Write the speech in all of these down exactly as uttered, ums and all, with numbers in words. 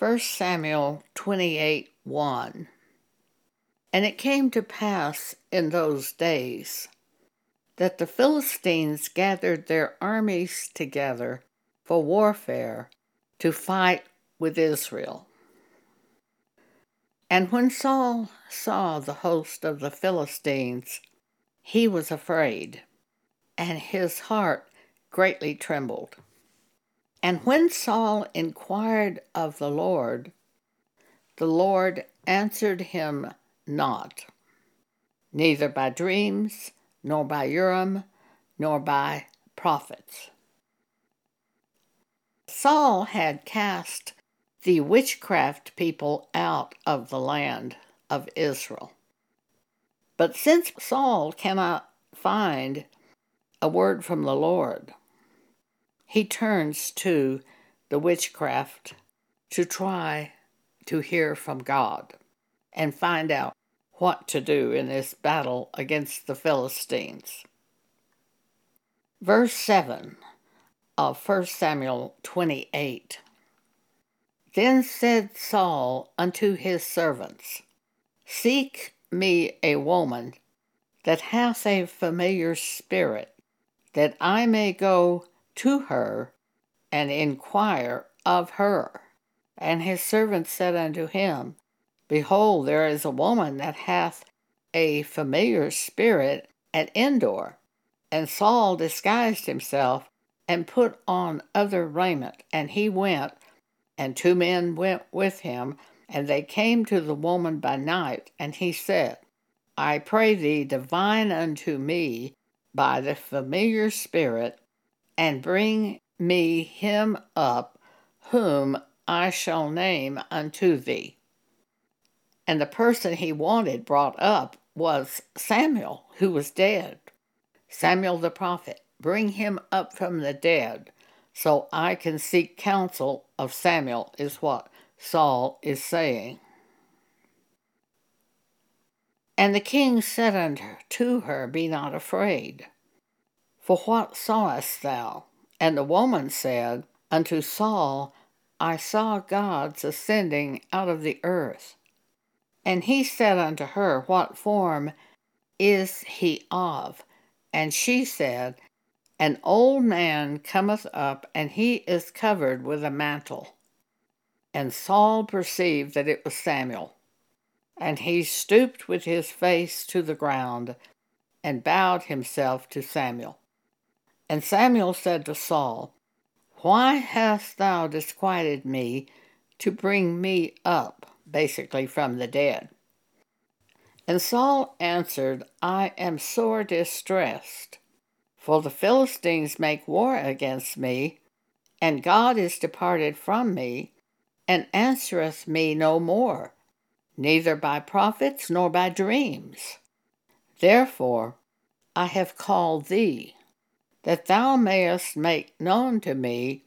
First Samuel twenty-eight one. And it came to pass in those days that the Philistines gathered their armies together for warfare to fight with Israel. And when Saul saw the host of the Philistines, he was afraid, and his heart greatly trembled. And when Saul inquired of the Lord, the Lord answered him not, neither by dreams, nor by Urim, nor by prophets. Saul had cast the witchcraft people out of the land of Israel. But since Saul cannot find a word from the Lord, he turns to the witchcraft to try to hear from God and find out what to do in this battle against the Philistines. Verse seven of First Samuel twenty-eight. Then said Saul unto his servants, Seek me a woman that hath a familiar spirit, that I may go to her and inquire of her. And his servants said unto him, Behold, there is a woman that hath a familiar spirit at Endor. And Saul disguised himself and put on other raiment, and he went, and two men went with him, and they came to the woman by night, and he said, I pray thee, divine unto me by the familiar spirit, and bring me him up, whom I shall name unto thee. And the person he wanted brought up was Samuel, who was dead. Samuel the prophet, bring him up from the dead, so I can seek counsel of Samuel, is what Saul is saying. And the king said unto her, Be not afraid, for what sawest thou? And the woman said unto Saul, I saw gods ascending out of the earth. And he said unto her, What form is he of? And she said, An old man cometh up, and he is covered with a mantle. And Saul perceived that it was Samuel. And he stooped with his face to the ground, and bowed himself to Samuel. And Samuel said to Saul, Why hast thou disquieted me to bring me up, basically from the dead? And Saul answered, I am sore distressed. For the Philistines make war against me, and God is departed from me, and answereth me no more, neither by prophets nor by dreams. Therefore I have called thee, that thou mayest make known to me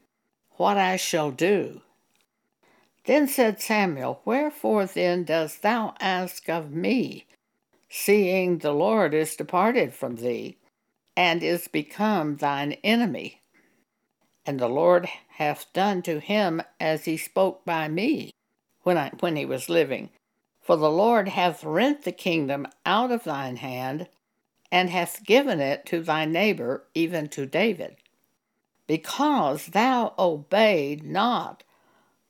what I shall do. Then said Samuel, Wherefore then dost thou ask of me, seeing the Lord is departed from thee, and is become thine enemy? And the Lord hath done to him as he spoke by me when I, when he was living. For the Lord hath rent the kingdom out of thine hand, and hath given it to thy neighbor, even to David. Because thou obeyed not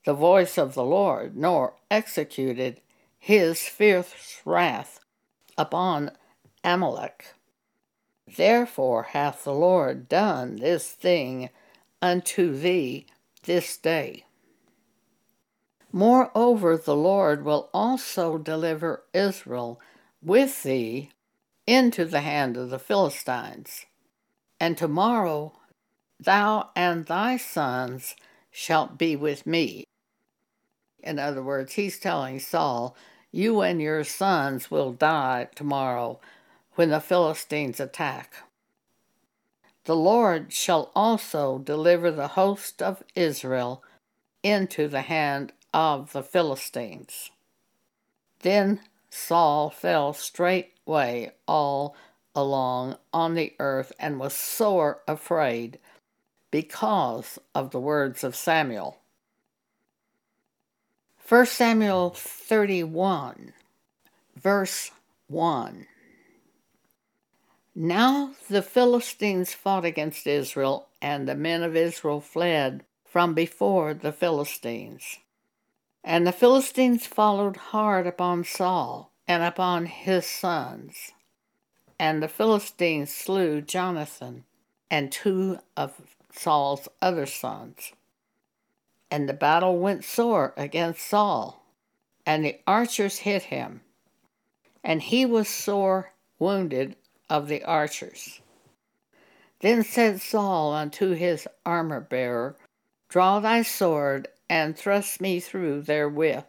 the voice of the Lord, nor executed his fierce wrath upon Amalek, therefore hath the Lord done this thing unto thee this day. Moreover, the Lord will also deliver Israel with thee into the hand of the Philistines. And tomorrow thou and thy sons shalt be with me. In other words, he's telling Saul, you and your sons will die tomorrow when the Philistines attack. The Lord shall also deliver the host of Israel into the hand of the Philistines. Then Saul fell straightway all along on the earth, and was sore afraid because of the words of Samuel. First Samuel thirty-one, verse one. Now the Philistines fought against Israel, and the men of Israel fled from before the Philistines. And the Philistines followed hard upon Saul and upon his sons. And the Philistines slew Jonathan and two of Saul's other sons. And the battle went sore against Saul, and the archers hit him, and he was sore wounded of the archers. Then said Saul unto his armor-bearer, Draw thy sword, and thrust me through therewith,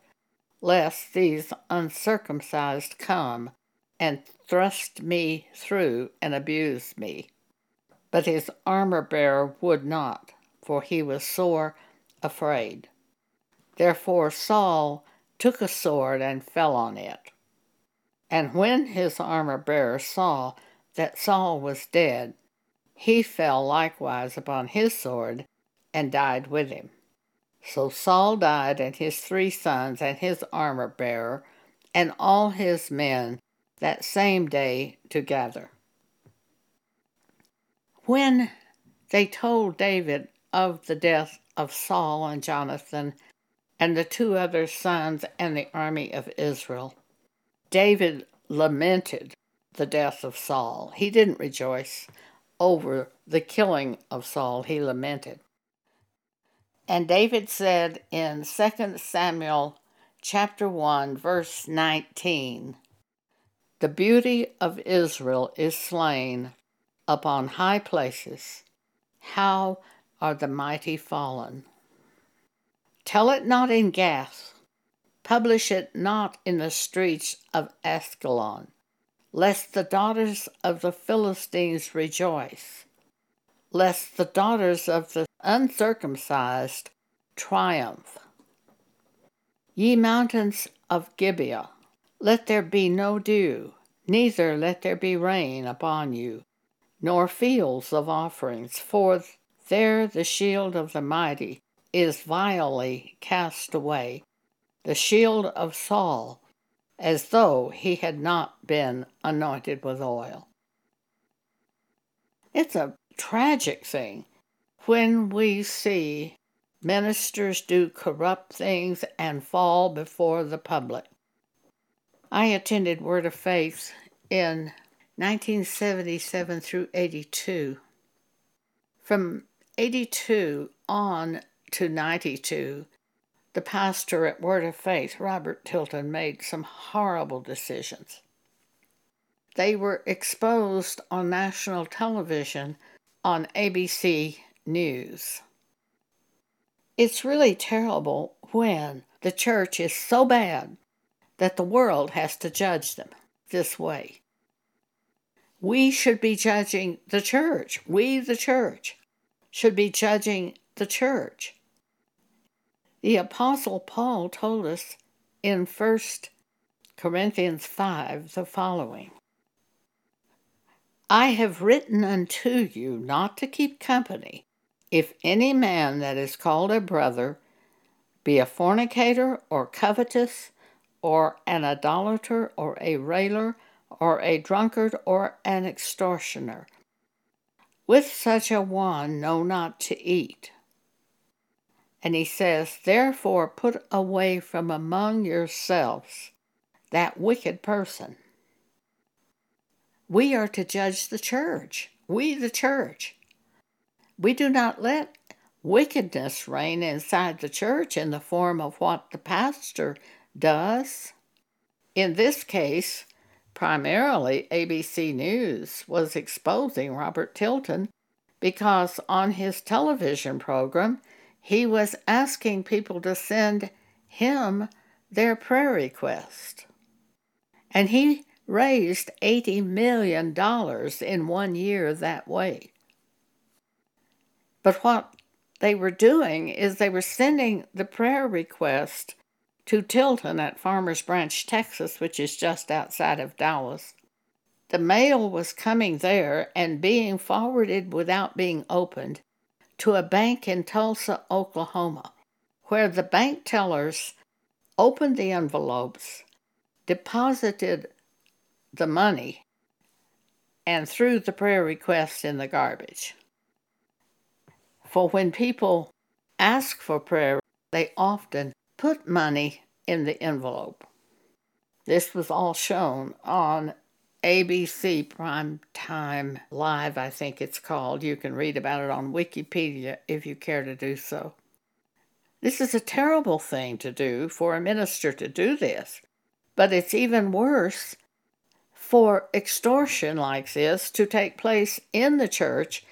lest these uncircumcised come, and thrust me through, and abuse me. But his armor-bearer would not, for he was sore afraid. Therefore Saul took a sword and fell on it. And when his armor-bearer saw that Saul was dead, he fell likewise upon his sword, and died with him. So Saul died, and his three sons, and his armor-bearer, and all his men, that same day together. When they told David of the death of Saul and Jonathan and the two other sons and the army of Israel, David lamented the death of Saul. He didn't rejoice over the killing of Saul. He lamented. And David said in Second Samuel chapter one, verse nineteen, The beauty of Israel is slain upon high places. How are the mighty fallen? Tell it not in Gath, publish it not in the streets of Ascalon, lest the daughters of the Philistines rejoice, lest the daughters of the uncircumcised triumph. Ye mountains of Gibeah, let there be no dew, neither let there be rain upon you, nor fields of offerings, for there the shield of the mighty is vilely cast away, the shield of Saul, as though he had not been anointed with oil. It's a tragic thing when we see ministers do corrupt things and fall before the public. I attended Word of Faith in nineteen seventy-seven through eighty-two. From eighty-two on to ninety-two, the pastor at Word of Faith, Robert Tilton, made some horrible decisions. They were exposed on national television on A B C News. It's really terrible when the church is so bad that the world has to judge them this way. We should be judging the church. We, the church, should be judging the church. The Apostle Paul told us in First Corinthians five the following. I have written unto you not to keep company, if any man that is called a brother be a fornicator or covetous or an idolater or a railer or a drunkard, or an extortioner. With such a one know not to eat. And he says, Therefore put away from among yourselves that wicked person. We are to judge the church. We, the church. We do not let wickedness reign inside the church in the form of what the pastor does. In this case, primarily, A B C News was exposing Robert Tilton because on his television program, he was asking people to send him their prayer request. And he raised eighty million dollars in one year that way. But what they were doing is they were sending the prayer request to Tilton at Farmers Branch, Texas, which is just outside of Dallas. The mail was coming there and being forwarded without being opened to a bank in Tulsa, Oklahoma, where the bank tellers opened the envelopes, deposited the money, and threw the prayer requests in the garbage. For when people ask for prayer, they often put money in the envelope. This was all shown on A B C Prime Time Live, I think it's called. You can read about it on Wikipedia if you care to do so. This is a terrible thing to do, for a minister to do this, but it's even worse for extortion like this to take place in the church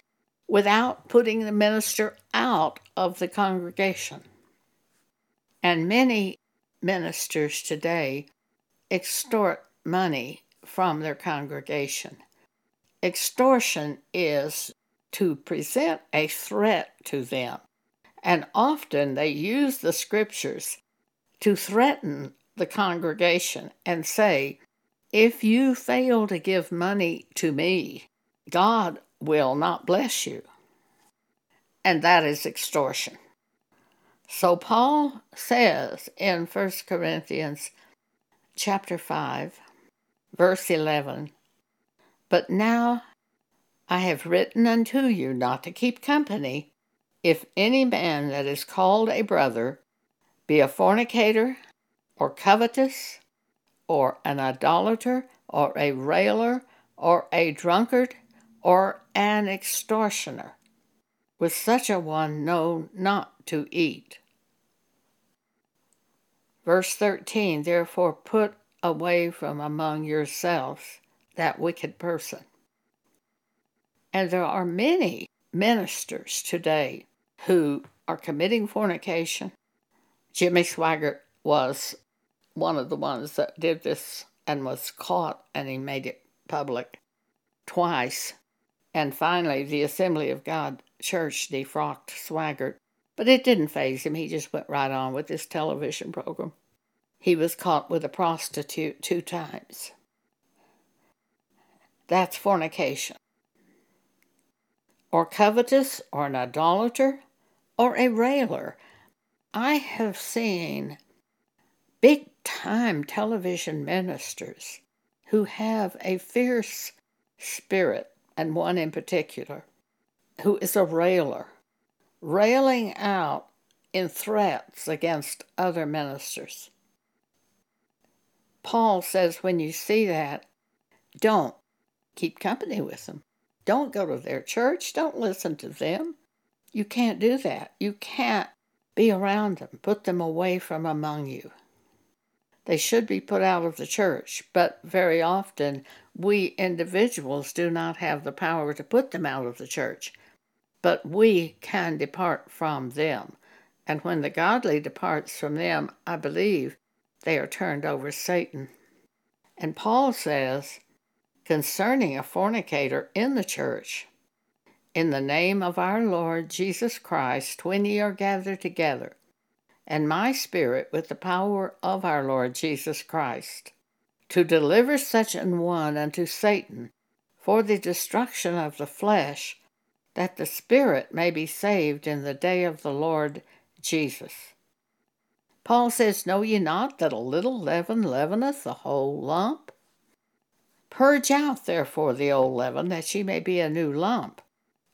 without putting the minister out of the congregation. And many ministers today extort money from their congregation. Extortion is to present a threat to them, and often they use the scriptures to threaten the congregation and say, if you fail to give money to me, God will not bless you. And that is extortion. So Paul says in First Corinthians chapter five, verse eleven, but now I have written unto you not to keep company, if any man that is called a brother be a fornicator, or covetous, or an idolater, or a railer, or a drunkard, or an extortioner. With such a one know not to eat. Verse thirteen, therefore put away from among yourselves that wicked person. And there are many ministers today who are committing fornication. Jimmy Swaggart was one of the ones that did this and was caught, and he made it public twice. And finally, the Assembly of God church defrocked Swaggart, but it didn't faze him. He just went right on with his television program. He was caught with a prostitute two times. That's fornication. Or covetous, or an idolater, or a railer. I have seen big-time television ministers who have a fierce spirit, and one in particular, who is a railer, railing out in threats against other ministers. Paul says when you see that, don't keep company with them. Don't go to their church. Don't listen to them. You can't do that. You can't be around them. Put them away from among you. They should be put out of the church, but very often we individuals do not have the power to put them out of the church. But we can depart from them. And when the godly departs from them, I believe they are turned over to Satan. And Paul says, concerning a fornicator in the church, in the name of our Lord Jesus Christ, when ye are gathered together, and my spirit with the power of our Lord Jesus Christ, to deliver such an one unto Satan for the destruction of the flesh, that the spirit may be saved in the day of the Lord Jesus. Paul says, know ye not that a little leaven leaveneth the whole lump? Purge out therefore the old leaven, that ye may be a new lump,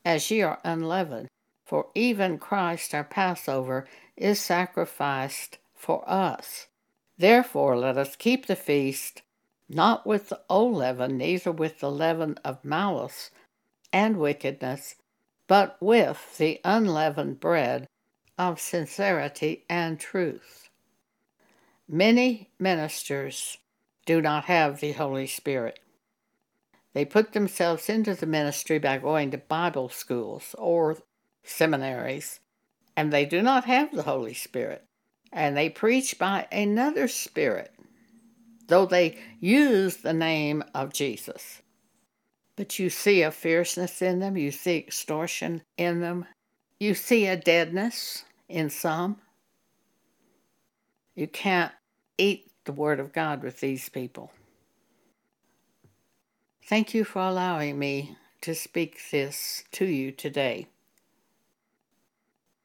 as ye are unleavened. For even Christ our Passover is sacrificed for us. Therefore let us keep the feast, not with the old leaven, neither with the leaven of malice and wickedness, but with the unleavened bread of sincerity and truth. Many ministers do not have the Holy Spirit. They put themselves into the ministry by going to Bible schools or seminaries, and they do not have the Holy Spirit, and they preach by another spirit, though they use the name of Jesus. But you see a fierceness in them, you see extortion in them, you see a deadness in some. You can't eat the Word of God with these people. Thank you for allowing me to speak this to you today.